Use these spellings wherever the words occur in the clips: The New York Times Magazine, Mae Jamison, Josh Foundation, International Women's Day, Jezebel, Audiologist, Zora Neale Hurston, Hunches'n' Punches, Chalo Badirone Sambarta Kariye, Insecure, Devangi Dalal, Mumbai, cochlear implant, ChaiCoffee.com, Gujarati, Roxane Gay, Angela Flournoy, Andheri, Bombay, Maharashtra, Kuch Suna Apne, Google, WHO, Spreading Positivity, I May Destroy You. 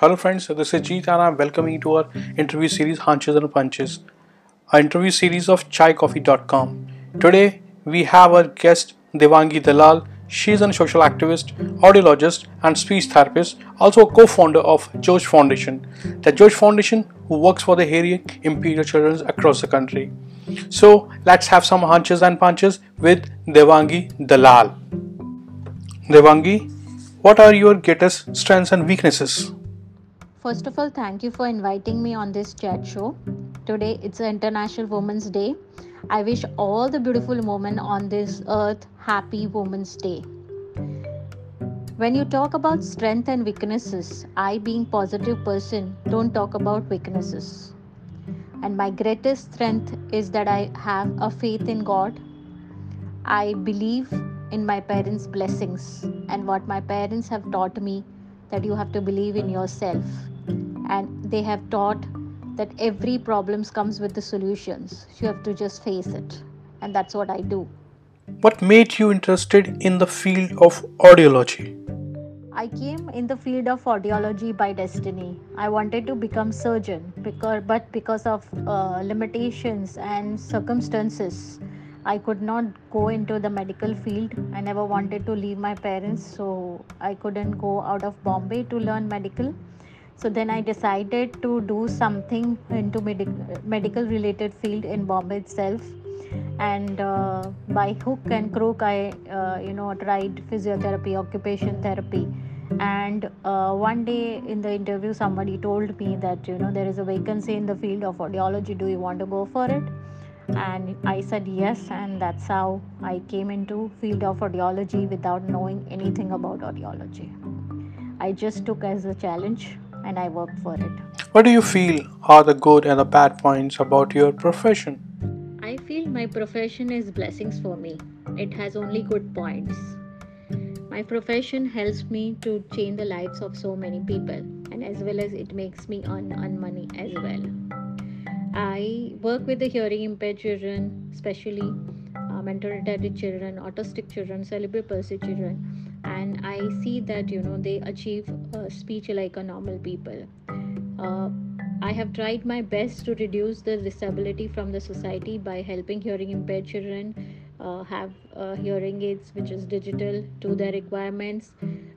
Hello friends, this is Jeet and I welcome you to our interview series Hunches and Punches, our interview series of ChaiCoffee.com. Today we have our guest Devangi Dalal. She is a social activist, audiologist and speech therapist, also a co-founder of Josh Foundation. The Josh Foundation who works for the hearing impaired children across the country. So let's have some hunches and punches with Devangi Dalal. Devangi, what are your greatest strengths and weaknesses? First of all, thank you for inviting me on this chat show. Today it's International Women's Day. I wish all the beautiful women on this earth happy Women's Day. When you talk about strength and weaknesses, I being positive person don't talk about weaknesses. And my greatest strength is that I have a faith in God. I believe in my parents' blessings and what my parents have taught me, that you have to believe in yourself, and they have taught that every problem comes with the solutions. You have to just face it, and that's what I do. What made you interested in the field of audiology? I came in the field of audiology by destiny. I wanted to become surgeon, but because of limitations and circumstances, I could not go into the medical field. I never wanted to leave my parents, so I couldn't go out of Bombay to learn medical. So then I decided to do something into medical related field in Bombay itself. And by hook and crook, I tried physiotherapy, occupation therapy. And one day in the interview, somebody told me that, there is a vacancy in the field of audiology. Do you want to go for it? And I said yes, and that's how I came into field of audiology without knowing anything about audiology. I just took as a challenge and I worked for it. What do you feel are the good and the bad points about your profession? I feel my profession is blessings for me. It has only good points. My profession helps me to change the lives of so many people, and as well as it makes me earn money as well. I work with the hearing impaired children, especially mental retarded children, autistic children, cerebral palsy children, and I see that they achieve speech like a normal people. I have tried my best to reduce the disability from the society by helping hearing impaired children have hearing aids which is digital to their requirements.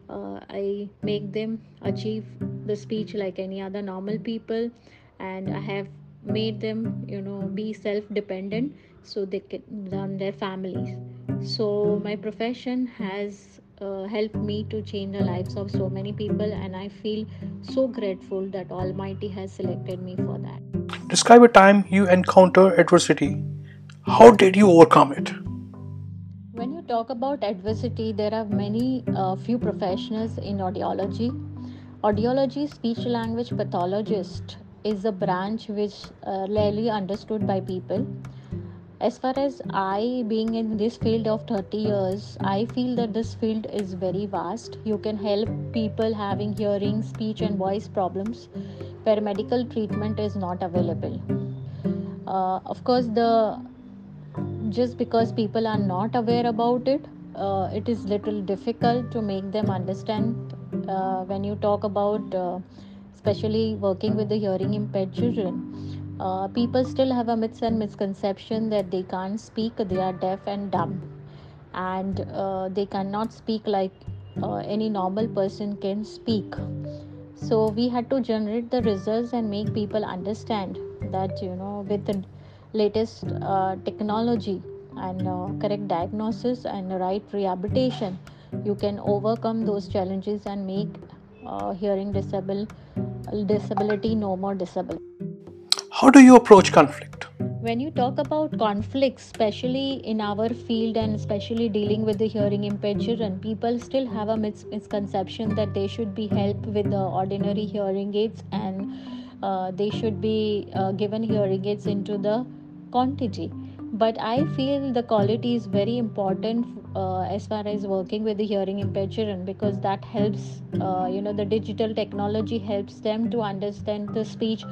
I make them achieve the speech like any other normal people, and I have made them be self-dependent so they can run their families. So my profession has helped me to change the lives of so many people, and I feel so grateful that Almighty has selected me for that. Describe a time you encounter adversity. How did you overcome it? When you talk about adversity, there are many few professionals in audiology. Audiology speech language pathologist is a branch which rarely understood by people. As far as I being in this field of 30 years, I feel that this field is very vast. You can help people having hearing, speech and voice problems where medical treatment is not available. Of course, just because people are not aware about it, it is little difficult to make them understand. When you talk about especially working with the hearing impaired children, people still have a myth and misconception that they can't speak, they are deaf and dumb, and they cannot speak like any normal person can speak. So we had to generate the results and make people understand that with the latest technology and correct diagnosis and right rehabilitation, you can overcome those challenges and make hearing disability no more disability. How do you approach conflict? When you talk about conflicts, especially in our field and especially dealing with the hearing impaired children, people still have a misconception that they should be helped with the ordinary hearing aids, and they should be given hearing aids into the quantity. But I feel the quality is very important as far as working with the hearing impaired children, because that helps, the digital technology helps them to understand the speech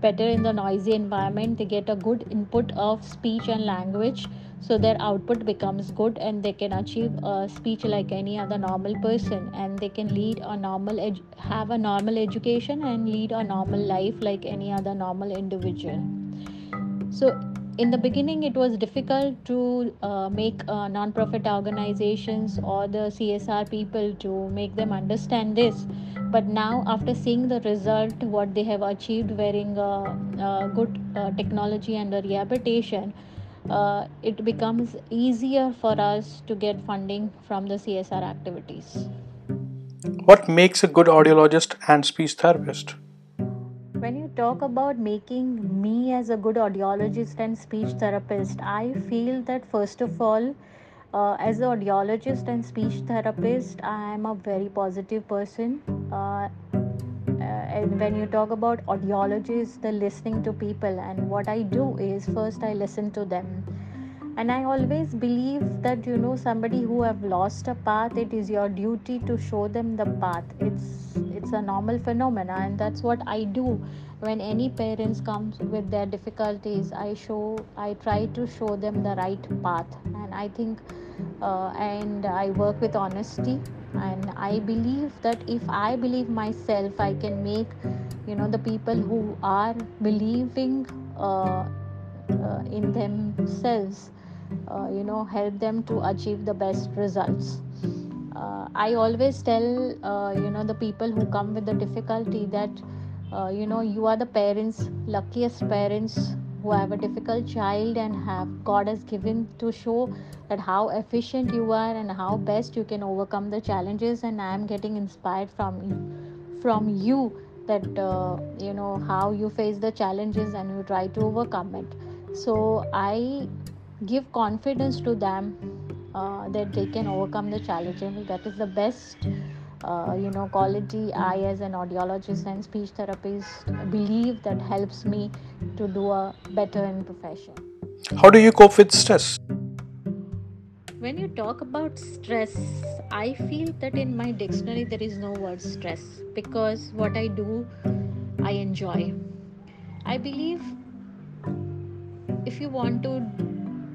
better in the noisy environment. They get a good input of speech and language, so their output becomes good and they can achieve a speech like any other normal person, and they can lead a normal have a normal education and lead a normal life like any other normal individual. So in the beginning it was difficult to make non-profit organizations or the CSR people to make them understand this, but now after seeing the result what they have achieved wearing good technology and a rehabilitation, it becomes easier for us to get funding from the CSR activities. What makes a good audiologist and speech therapist? When you talk about making me as a good audiologist and speech therapist, I feel that first of all, as an audiologist and speech therapist, I am a very positive person. And when you talk about audiologists, the listening to people, and what I do is first I listen to them. And I always believe that, you know, somebody who have lost a path, it is your duty to show them the path. It's a normal phenomena, and that's what I do. When any parents comes with their difficulties, I try to show them the right path. And I think and I work with honesty, and I believe that if I believe myself, I can make, you know, the people who are believing in themselves, you know, help them to achieve the best results. I always tell you know, the people who come with the difficulty that you know, you are the parents, luckiest parents who have a difficult child, and have God has given to show that how efficient you are and how best you can overcome the challenges. And I am getting inspired from you that you know, how you face the challenges and you try to overcome it. So I give confidence to them that they can overcome the challenges. That is the best you know, quality I as an audiologist and speech therapist believe that helps me to do a better in profession. How do you cope with stress? When you talk about stress, I feel that in my dictionary there is no word stress, because what I do, I enjoy. I believe if you want to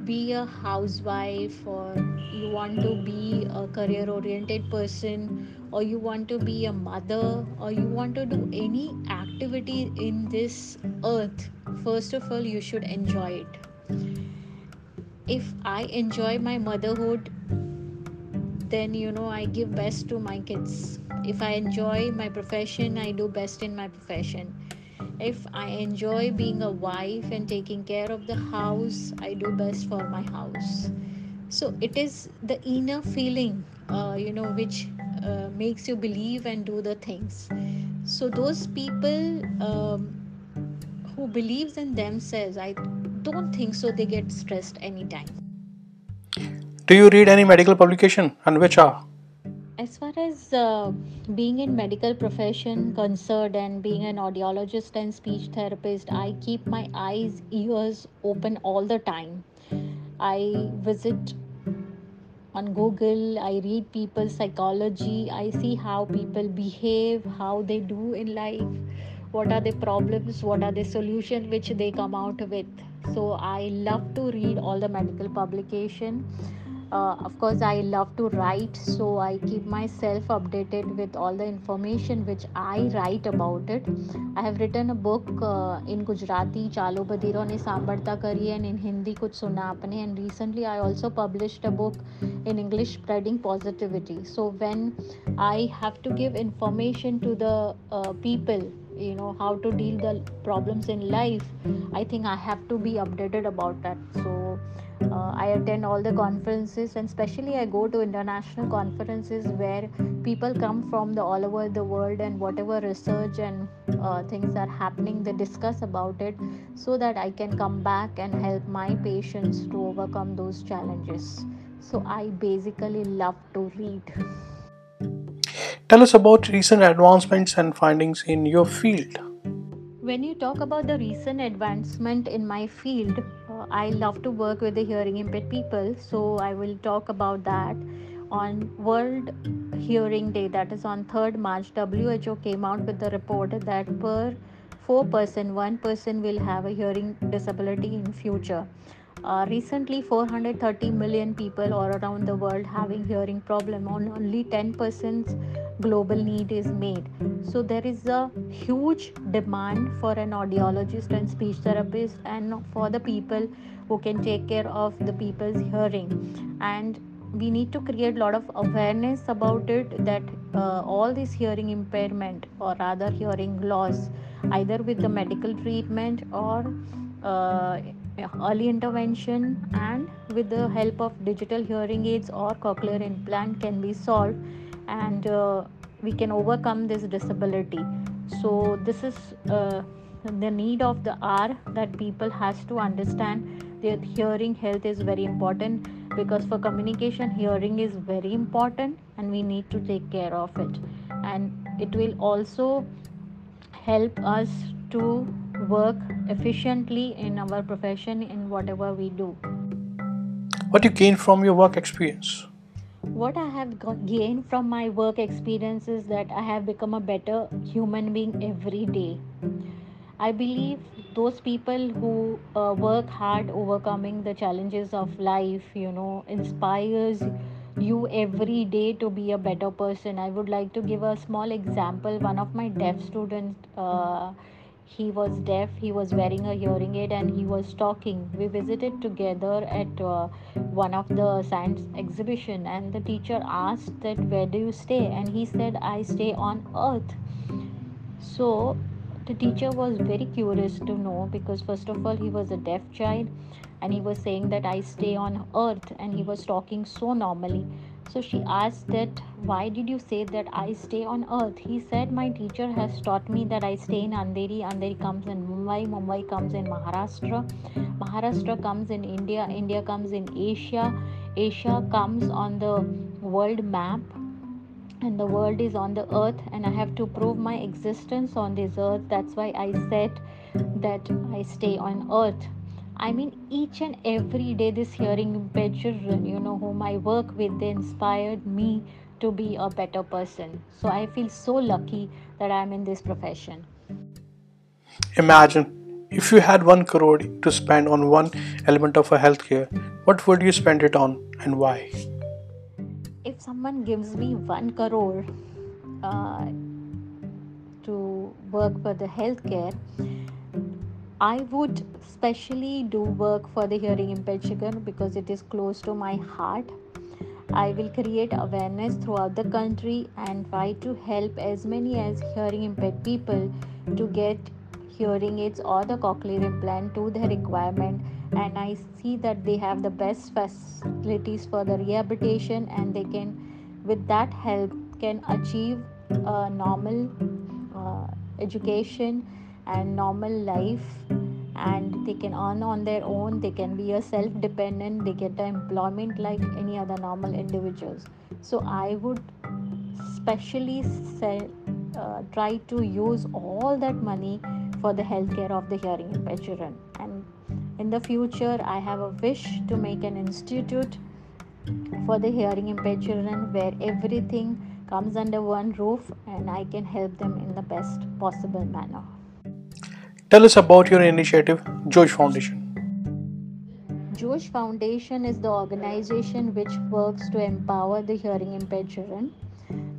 be a housewife, or you want to be a career oriented person, or you want to be a mother, or you want to do any activity in this earth, first of all you should enjoy it. If I enjoy my motherhood, then you know, I give best to my kids. If I enjoy my profession, I do best in my profession. If I enjoy being a wife and taking care of the house, I do best for my house. So it is the inner feeling, you know, which makes you believe and do the things. So those people who believes in themselves, I don't think so they get stressed anytime. Do you read any medical publication, and which are? As far as being in medical profession concerned and being an audiologist and speech therapist, I keep my eyes, ears open all the time. I visit on Google, I read people's psychology, I see how people behave, how they do in life, what are the problems, what are the solutions which they come out with. So I love to read all the medical publication. Of course, I love to write, so I keep myself updated with all the information which I write about it. I have written a book in Gujarati, Chalo Badirone Sambarta Kariye, and in Hindi, Kuch Suna Apne. And recently, I also published a book in English, Spreading Positivity. So when I have to give information to the people, you know, how to deal the problems in life, I think I have to be updated about that. So I attend all the conferences, and especially I go to international conferences where people come from all over the world, and whatever research and things are happening, they discuss about it, so that I can come back and help my patients to overcome those challenges. So I basically love to read. Tell us about recent advancements and findings in your field. When you talk about the recent advancement in my field, I love to work with the hearing impaired people, so I will talk about that. On World Hearing Day, that is on 3rd March, WHO came out with the report that per 4%, 1% will have a hearing disability in future. Recently 430 million people all around the world having hearing problem. On only 10% global need is made. So there is a huge demand for an audiologist and speech therapist and for the people who can take care of the people's hearing. And we need to create a lot of awareness about it, that all this hearing impairment or rather hearing loss, either with the medical treatment or early intervention and with the help of digital hearing aids or cochlear implant, can be solved, and we can overcome this disability. So this is the need of the hour, that people has to understand their hearing health is very important, because for communication hearing is very important and we need to take care of it. And it will also help us to work efficiently in our profession, in whatever we do. What you gain from your work experience? What I have gained from my work experience is that I have become a better human being every day. I believe those people who work hard overcoming the challenges of life, inspires you every day to be a better person. I would like to give a small example. One of my deaf students, he was deaf, he was wearing a hearing aid and he was talking. We visited together at one of the science exhibition, and the teacher asked that, where do you stay? And he said, I stay on earth. So the teacher was very curious to know, because first of all he was a deaf child and he was saying that I stay on earth, and he was talking so normally. So she asked that, why did you say that I stay on earth? He said, my teacher has taught me that I stay in Andheri. Andheri comes in Mumbai. Mumbai comes in Maharashtra. Maharashtra comes in India. India comes in Asia. Asia comes on the world map. And the world is on the earth. And I have to prove my existence on this earth. That's why I said that I stay on earth. I mean, each and every day this hearing impaired children, whom I work with, they inspired me to be a better person. So I feel so lucky that I'm in this profession. Imagine, if you had 1 crore to spend on one element of healthcare, what would you spend it on and why? If someone gives me 1 crore to work for the healthcare, I would specially do work for the hearing impaired children, because it is close to my heart. I will create awareness throughout the country and try to help as many as hearing impaired people to get hearing aids or the cochlear implant to their requirement. And I see that they have the best facilities for the rehabilitation, and they can, with that help, can achieve a normal education and normal life, and they can earn on their own, they can be a self-dependent, they get employment like any other normal individuals. So I would specially try to use all that money for the healthcare of the hearing impaired children. And in the future, I have a wish to make an institute for the hearing impaired children where everything comes under one roof and I can help them in the best possible manner. Tell us about your initiative, Josh Foundation. Josh Foundation is the organization which works to empower the hearing impaired children.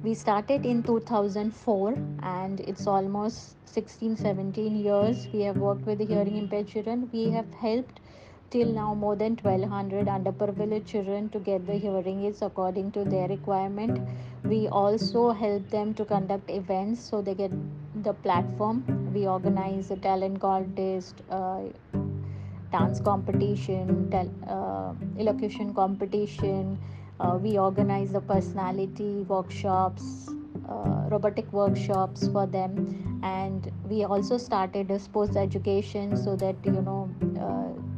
We started in 2004 and it's almost 16-17 years we have worked with the hearing impaired children. We have helped till now more than 1200 underprivileged children to get the hearing aids according to their requirement. We also help them to conduct events so they get the platform. We organize a talent contest, dance competition, elocution competition. We organize the personality workshops, robotic workshops for them. And we also started a sports education so that,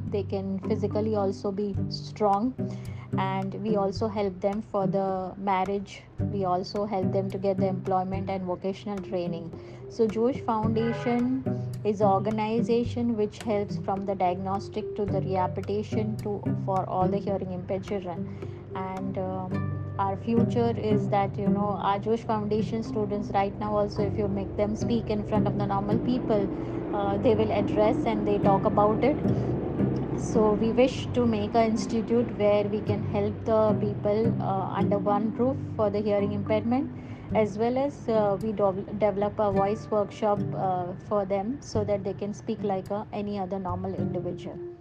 they can physically also be strong. And we also help them for the marriage. We also help them to get the employment and vocational training. So Josh Foundation is an organization which helps from the diagnostic to the rehabilitation for all the hearing impaired children. And our future is that, our Josh Foundation students right now also, if you make them speak in front of the normal people, they will address and they talk about it. So we wish to make an institute where we can help the people under one roof for the hearing impairment, as well as we develop a voice workshop for them so that they can speak like any other normal individual.